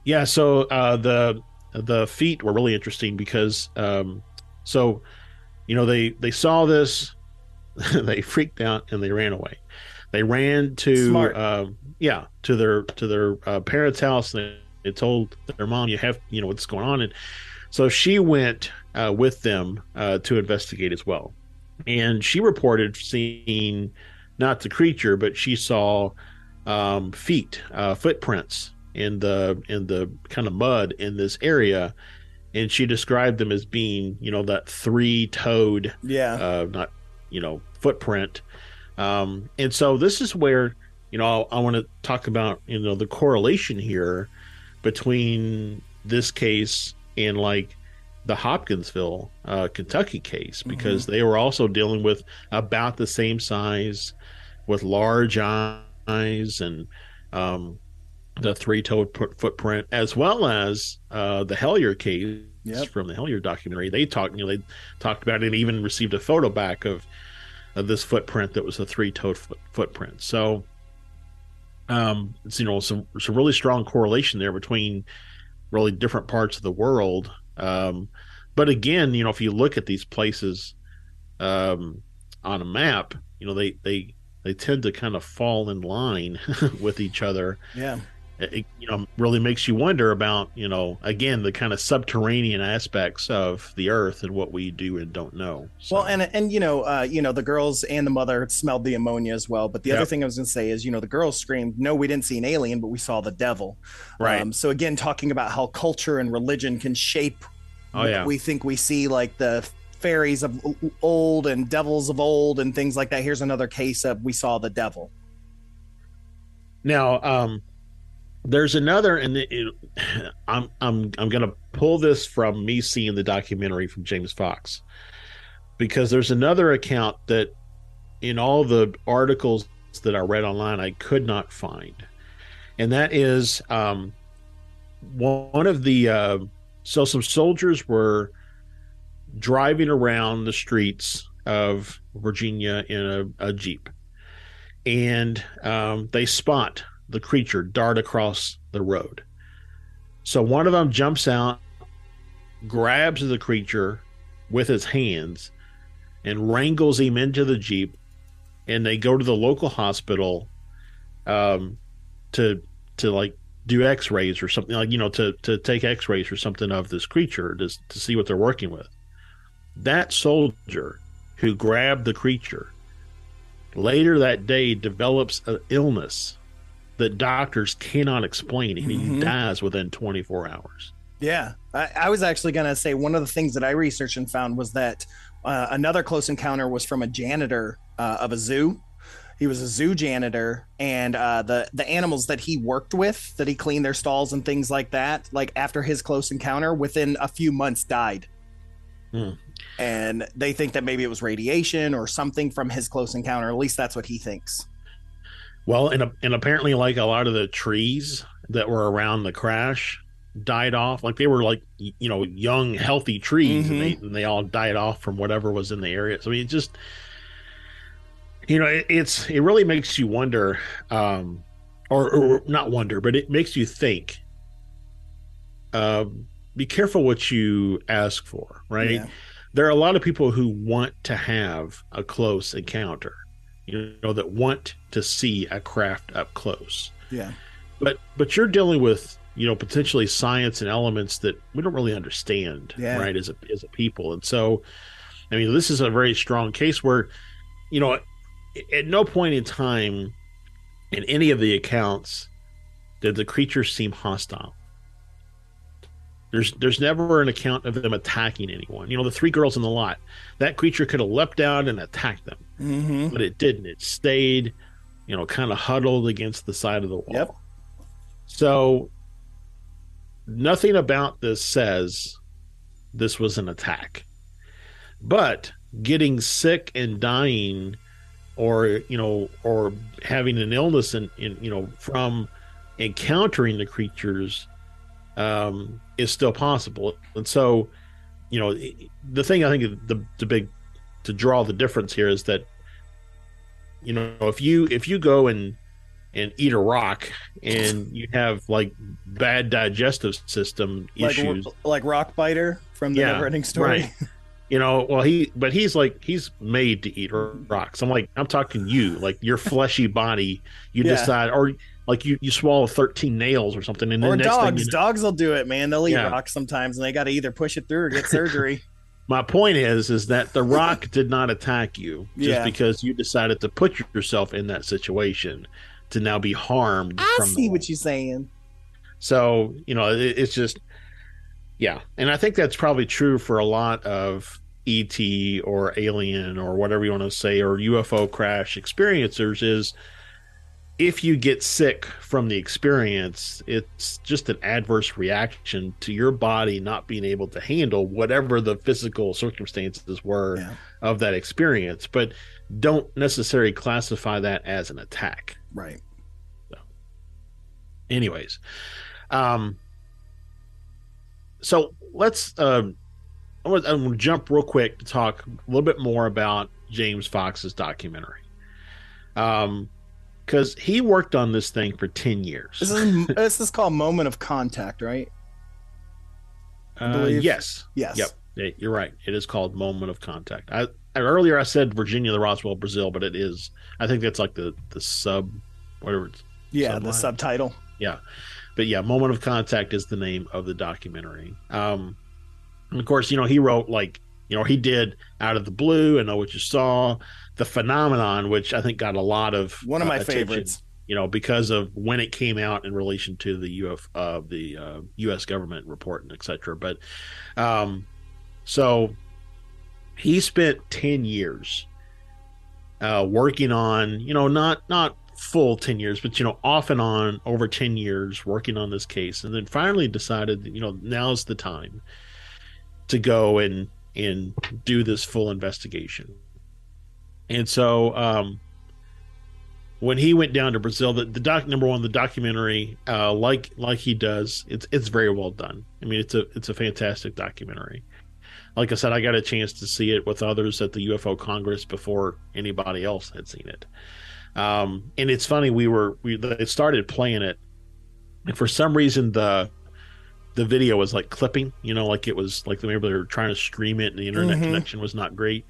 Yeah, so uh, the the feet were really interesting because, um, so you know, they they saw this. They freaked out and they ran away. They ran to, uh, yeah, to their to their uh, parents' house, and they told their mom, "You have, you know, what's going on." And so she went uh, with them uh, to investigate as well. And she reported seeing not the creature, but she saw um, feet, uh, footprints in the in the kind of mud in this area. And she described them as being, you know, that three-toed, yeah, uh, not. you know, footprint. Um, and so this is where, you know, I, I want to talk about, you know, the correlation here between this case and like the Hopkinsville, uh, Kentucky case, because mm-hmm. they were also dealing with about the same size with large eyes and, um, the three-toed p- footprint, as well as, uh, the Hellier case. Yep. From the Hellier documentary, they talked, you know, they talked about it and even received a photo back of, of this footprint that was a three-toed foot, footprint. So, um, it's, you know, some some really strong correlation there between really different parts of the world. Um, but again, you know, if you look at these places um, on a map, you know, they they they tend to kind of fall in line with each other. Yeah. it, you know, really makes you wonder about, you know, again, the kind of subterranean aspects of the earth and what we do and don't know. So. Well, and, and, you know, uh, you know, the girls and the mother smelled the ammonia as well. But the yep. other thing I was going to say is, you know, the girls screamed, no, we didn't see an alien, but we saw the devil. Right. Um, so again, talking about how culture and religion can shape. Oh, yeah. We think we see like the fairies of old and devils of old and things like that. Here's another case of we saw the devil. Now, um, there's another, and it, it, I'm I'm I'm going to pull this from me seeing the documentary from James Fox, because there's another account that in all the articles that I read online I could not find, and that is um, one of the uh, so some soldiers were driving around the streets of Virginia in a, a Jeep, and um, they spot the creature dart across the road. So one of them jumps out, grabs the creature with his hands, and wrangles him into the Jeep, and they go to the local hospital um, to to like do x-rays or something, like, you know, to to take x-rays or something of this creature to, to see what they're working with. That soldier who grabbed the creature later that day develops an illness that doctors cannot explain, and he mm-hmm. dies within twenty-four hours. Yeah, I, I was actually going to say one of the things that I researched and found was that uh, another close encounter was from a janitor uh, of a zoo. He was a zoo janitor, and uh, the the animals that he worked with, that he cleaned their stalls and things like that, like after his close encounter, within a few months died. Mm. And they think that maybe it was radiation or something from his close encounter. At least that's what he thinks. Well, and and apparently, like, a lot of the trees that were around the crash died off. Like, they were, like, you know, young, healthy trees, mm-hmm. and they and they all died off from whatever was in the area. So, I mean, it just, you know, it, it's it really makes you wonder, um, or, or not wonder, but it makes you think. Uh, be careful what you ask for, right? Yeah. There are a lot of people who want to have a close encounter, you know, that want to see a craft up close. Yeah. But but you're dealing with, you know, potentially science and elements that we don't really understand, yeah. right, as a as a people. And so, I mean, this is a very strong case where, you know, at, at no point in time in any of the accounts did the creatures seem hostile. There's there's never an account of them attacking anyone. You know, the three girls in the lot, that creature could have leapt out and attacked them, mm-hmm. but it didn't. It stayed, you know, kind of huddled against the side of the wall. Yep. So nothing about this says this was an attack. But getting sick and dying, or, you know, or having an illness and, you know, from encountering the creatures um is still possible. And so, you know, the thing I think the the big to draw the difference here is that, you know, if you if you go and and eat a rock and you have like bad digestive system issues, like, like Rock Biter from the yeah, Never Ending Story, right. You know, well, he but he's like he's made to eat rocks. I'm like I'm talking you, like your fleshy body. You yeah. decide, or like you, you swallow thirteen nails or something. And then or next dogs, thing you know, dogs will do it, man. They'll eat yeah. rocks sometimes, and they got to either push it through or get surgery. My point is, is that the rock did not attack you just yeah. because you decided to put yourself in that situation to now be harmed. I from see what you're saying. So, you know, it, it's just. Yeah, and I think that's probably true for a lot of E T or alien or whatever you want to say, or U F O crash experiencers, is if you get sick from the experience, it's just an adverse reaction to your body not being able to handle whatever the physical circumstances were yeah. of that experience. But don't necessarily classify that as an attack. Right. So, anyways, um. So let's, um, I'm going to jump real quick to talk a little bit more about James Fox's documentary. Um, because he worked on this thing for ten years. This is, this is called Moment of Contact, right? Uh, yes. Yes. Yep. It, you're right. It is called Moment of Contact. I, I earlier I said Virginia, the Roswell, Brazil, but it is, I think that's like the, the sub, whatever it's. Yeah. Subline. The subtitle. yeah. But yeah, Moment of Contact is the name of the documentary. Um, and of course, you know, he wrote like, you know, he did Out of the Blue and Know What You Saw, The Phenomenon, which I think got a lot of one of my uh, favorites, you know, because of when it came out in relation to the U F uh, the uh, U S government report and et cetera. But um, so he spent ten years uh, working on, you know, not not full ten years, but, you know, off and on over ten years working on this case. And then finally decided, you know, now's the time to go and and do this full investigation. And so um, when he went down to Brazil, the, the doc number one, the documentary, uh, like like he does, it's it's very well done. I mean, it's a it's a fantastic documentary. Like I said, I got a chance to see it with others at the U F O Congress before anybody else had seen it. Um, and it's funny, we were we they started playing it, and for some reason the the video was like clipping, you know, like it was like maybe they were trying to stream it and the internet mm-hmm. connection was not great.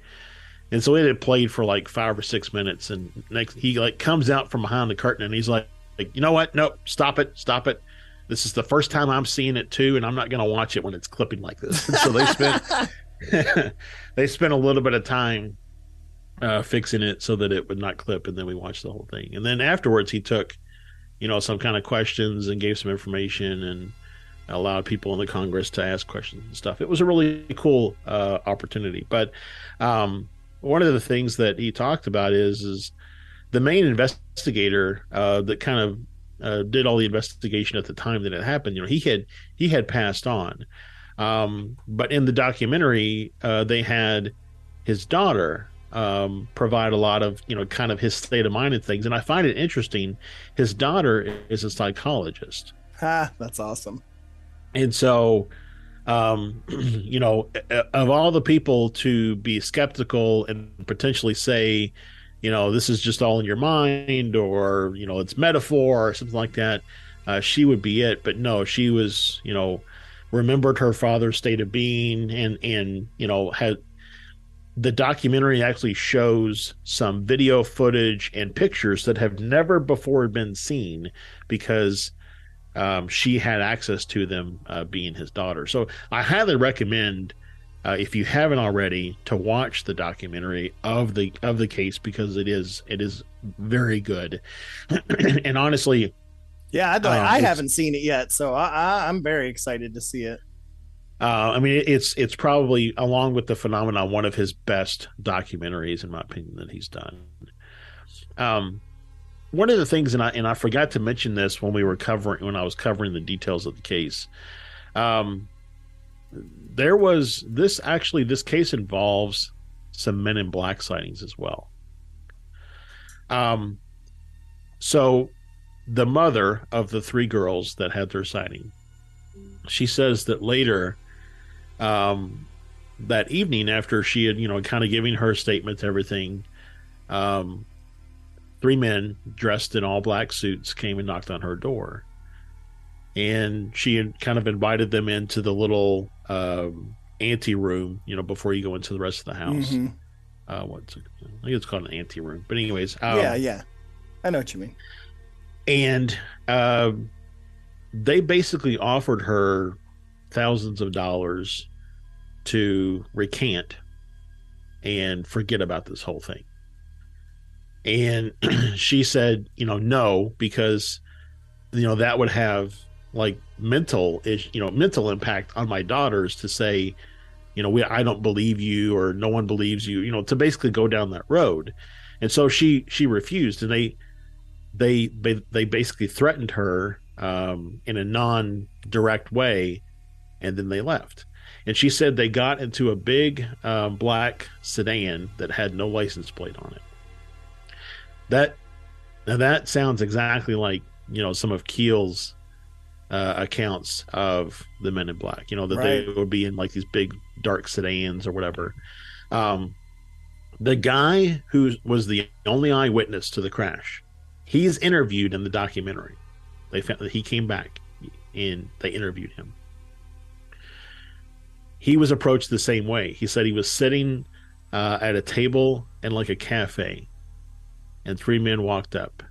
And so it had played for like five or six minutes. And next he like comes out from behind the curtain and he's like, like, you know what? Nope. Stop it. Stop it. This is the first time I'm seeing it too. And I'm not going to watch it when it's clipping like this. And so they spent, they spent a little bit of time uh, fixing it so that it would not clip. And then we watched the whole thing. And then afterwards he took, you know, some kind of questions and gave some information and allowed people in the Congress to ask questions and stuff. It was a really cool uh, opportunity. But um, one of the things that he talked about is, is the main investigator uh, that kind of uh, did all the investigation at the time that it happened. You know, he had he had passed on, um, but in the documentary uh, they had his daughter um, provide a lot of, you know, kind of his state of mind and things. And I find it interesting. His daughter is a psychologist. Ah, that's awesome. And so, um, you know, of all the people to be skeptical and potentially say, you know, this is just all in your mind, or, you know, it's metaphor or something like that, uh, she would be it. But no, she was, you know, remembered her father's state of being, and, and, you know, had the documentary actually shows some video footage and pictures that have never before been seen because Um, she had access to them, uh, being his daughter. So I highly recommend, uh, if you haven't already, to watch the documentary of the of the case, because it is it is very good. And honestly, yeah, I, um, I haven't seen it yet, so I, I, I'm very excited to see it. Uh, I mean, it's it's probably, along with The Phenomenon, one of his best documentaries, in my opinion, that he's done. Um. One of the things, and I and I forgot to mention this when we were covering when I was covering the details of the case, um, there was this actually this case involves some Men in Black sightings as well. Um, so the mother of the three girls that had their sighting, she says that later, um, that evening after she had, you know, kind of giving her statement to everything, um. Three men dressed in all black suits came and knocked on her door, and she had kind of invited them into the little um, ante room, you know, before you go into the rest of the house. Mm-hmm. Uh, what's it, I think it's called an ante room, but anyways, um, yeah, yeah, I know what you mean. And uh, they basically offered her thousands of dollars to recant and forget about this whole thing. And she said, you know, no, because, you know, that would have like mental, you know, mental impact on my daughters to say, you know, we, I don't believe you, or no one believes you, you know, to basically go down that road. And so she, she refused, and they, they, they basically threatened her um, in a non-direct way. And then they left. And she said they got into a big um, black sedan that had no license plate on it. That now that sounds exactly like, you know, some of Keel's uh, accounts of the Men in Black, you know, that right. They would be in like these big dark sedans or whatever. Um, the guy who was the only eyewitness to the crash, he's interviewed in the documentary. They found that he came back and they interviewed him. He was approached the same way. He said he was sitting uh, at a table in like a cafe, and three men walked up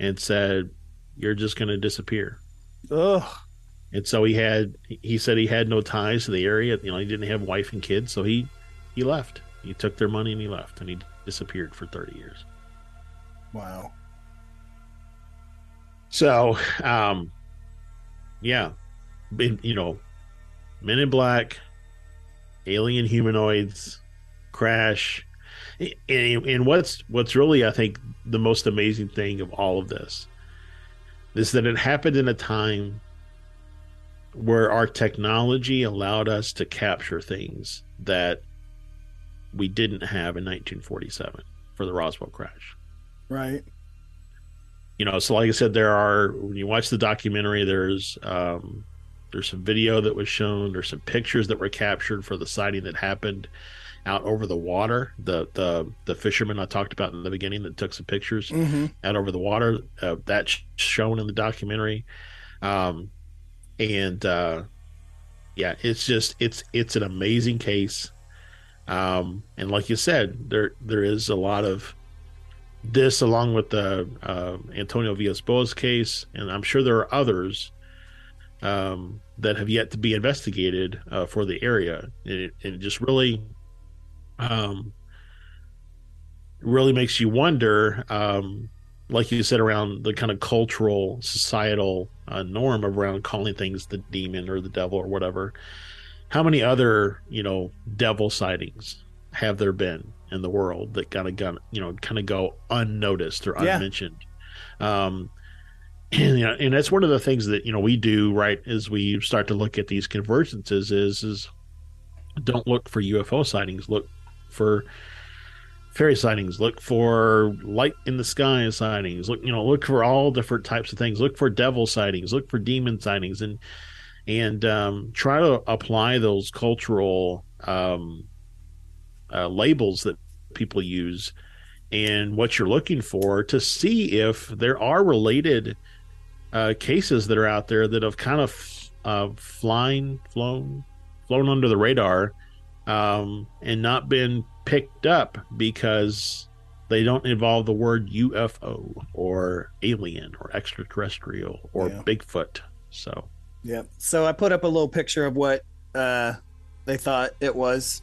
and said, you're just going to disappear. Ugh. And so he had, he said he had no ties to the area. You know, he didn't have wife and kids. So he, he left. He took their money and he left, and he disappeared for thirty years. Wow. So, um, yeah, you know, Men in Black, alien humanoids, Crash. And, and what's, what's really, I think, the most amazing thing of all of this is that it happened in a time where our technology allowed us to capture things that we didn't have in nineteen forty-seven for the Roswell crash. Right. You know, so like I said, there are, when you watch the documentary, there's, um, there's some video that was shown, there's some pictures that were captured for the sighting that happened out over the water. The, the, the fisherman I talked about in the beginning that took some pictures mm-hmm. out over the water, uh, that's shown in the documentary. Um, and, uh, yeah, it's just, it's, it's an amazing case. Um, and like you said, there, there is a lot of this along with the, uh, Antonio Villas Boas case. And I'm sure there are others, um, that have yet to be investigated, uh, for the area. And it, it just really, um, really makes you wonder, um, like you said, around the kind of cultural societal uh, norm around calling things the demon or the devil or whatever. How many other, you know, devil sightings have there been in the world that kind of got, you know, kind of go unnoticed or unmentioned? Yeah. Um, and, you know, and that's one of the things that, you know, we do, right, as we start to look at these convergences is, is don't look for U F O sightings, look for fairy sightings, look for light in the sky sightings, look, you know, look for all different types of things, look for devil sightings, look for demon sightings, and, and um, try to apply those cultural um, uh, labels that people use and what you're looking for to see if there are related uh, cases that are out there that have kind of uh, flying, flown, flown under the radar um, and not been picked up because they don't involve the word U F O or alien or extraterrestrial or yeah. Bigfoot. So. Yeah. So I put up a little picture of what uh, they thought it was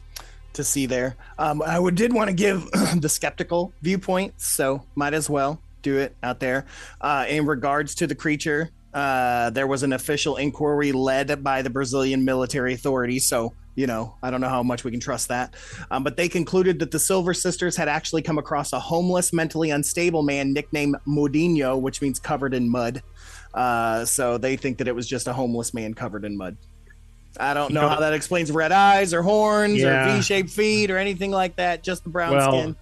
to see there. Um, I would, did want to give the skeptical viewpoint, so might as well do it out there. Uh, in regards to the creature, uh, there was an official inquiry led by the Brazilian military authority. So, you know, I don't know how much we can trust that. Um, but they concluded that the Silver Sisters had actually come across a homeless, mentally unstable man nicknamed Modinho, which means covered in mud. Uh, so they think that it was just a homeless man covered in mud. I don't know, you know how that explains red eyes or horns yeah. or V-shaped feet or anything like that. Just the brown well, skin.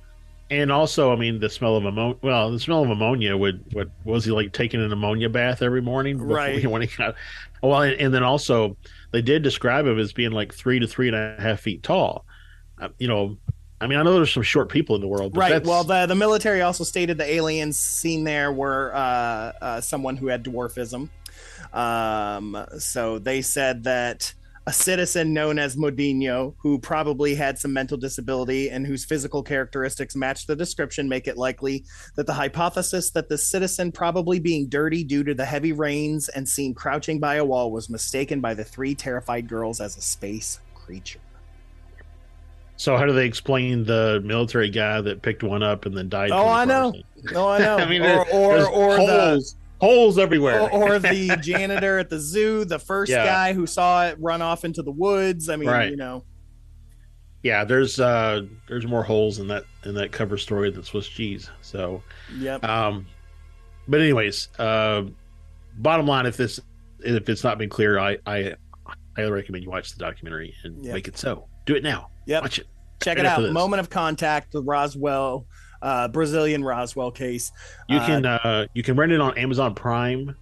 And also, I mean, the smell of ammonia. Well, the smell of ammonia would, would was he like taking an ammonia bath every morning? Right. He, when he got, well, and, and then also they did describe him as being like three to three and a half feet tall. Uh, you know, I mean, I know there's some short people in the world. But right. That's... Well, the, the military also stated the aliens seen there were uh, uh, someone who had dwarfism. Um, so they said that a citizen known as Modinho, who probably had some mental disability and whose physical characteristics match the description, make it likely that the hypothesis that the citizen probably being dirty due to the heavy rains and seen crouching by a wall was mistaken by the three terrified girls as a space creature. So how do they explain the military guy that picked one up and then died? Oh, I know. Oh, I know. I mean, or or, or holes, the, holes everywhere. Or, or the janitor at the zoo, the first yeah. guy who saw it run off into the woods. I mean, right. you know. Yeah, there's uh, there's more holes in that in that cover story than Swiss cheese. So, yep. Um, but anyways, uh, bottom line, if this if it's not been clear, I I highly recommend you watch the documentary and yep. make it so. Do it now. Yep. Watch it. Check it out. Moment of Contact, the Roswell, uh, Brazilian Roswell case. You can uh, uh, you can rent it on Amazon Prime,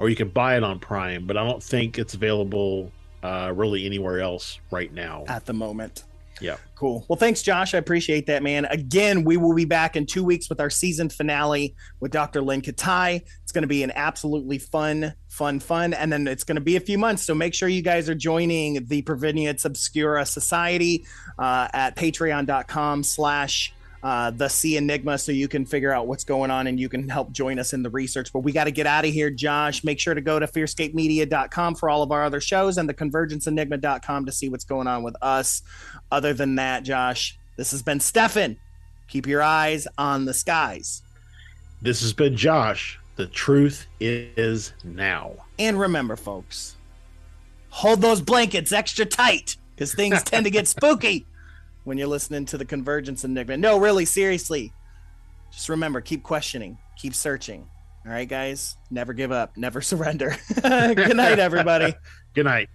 or you can buy it on Prime, but I don't think it's available uh, really anywhere else right now. At the moment. Yeah. Cool. Well, thanks, Josh. I appreciate that, man. Again, we will be back in two weeks with our season finale with Doctor Lynne Kitei. It's going to be an absolutely fun, fun, fun. And then it's going to be a few months. So make sure you guys are joining the Provenience Obscura Society uh, at patreon dot com slash uh, the Sea Enigma, so you can figure out what's going on and you can help join us in the research. But we got to get out of here, Josh. Make sure to go to fearscape media dot com for all of our other shows and the convergence enigma dot com to see what's going on with us. Other than that, Josh, this has been Stefan. Keep your eyes on the skies. This has been Josh. The truth is now. And remember, folks, hold those blankets extra tight because things tend to get spooky when you're listening to the Convergence Enigma. No, really, seriously. Just remember, keep questioning, keep searching. All right, guys? Never give up, never surrender. Good night, everybody. Good night.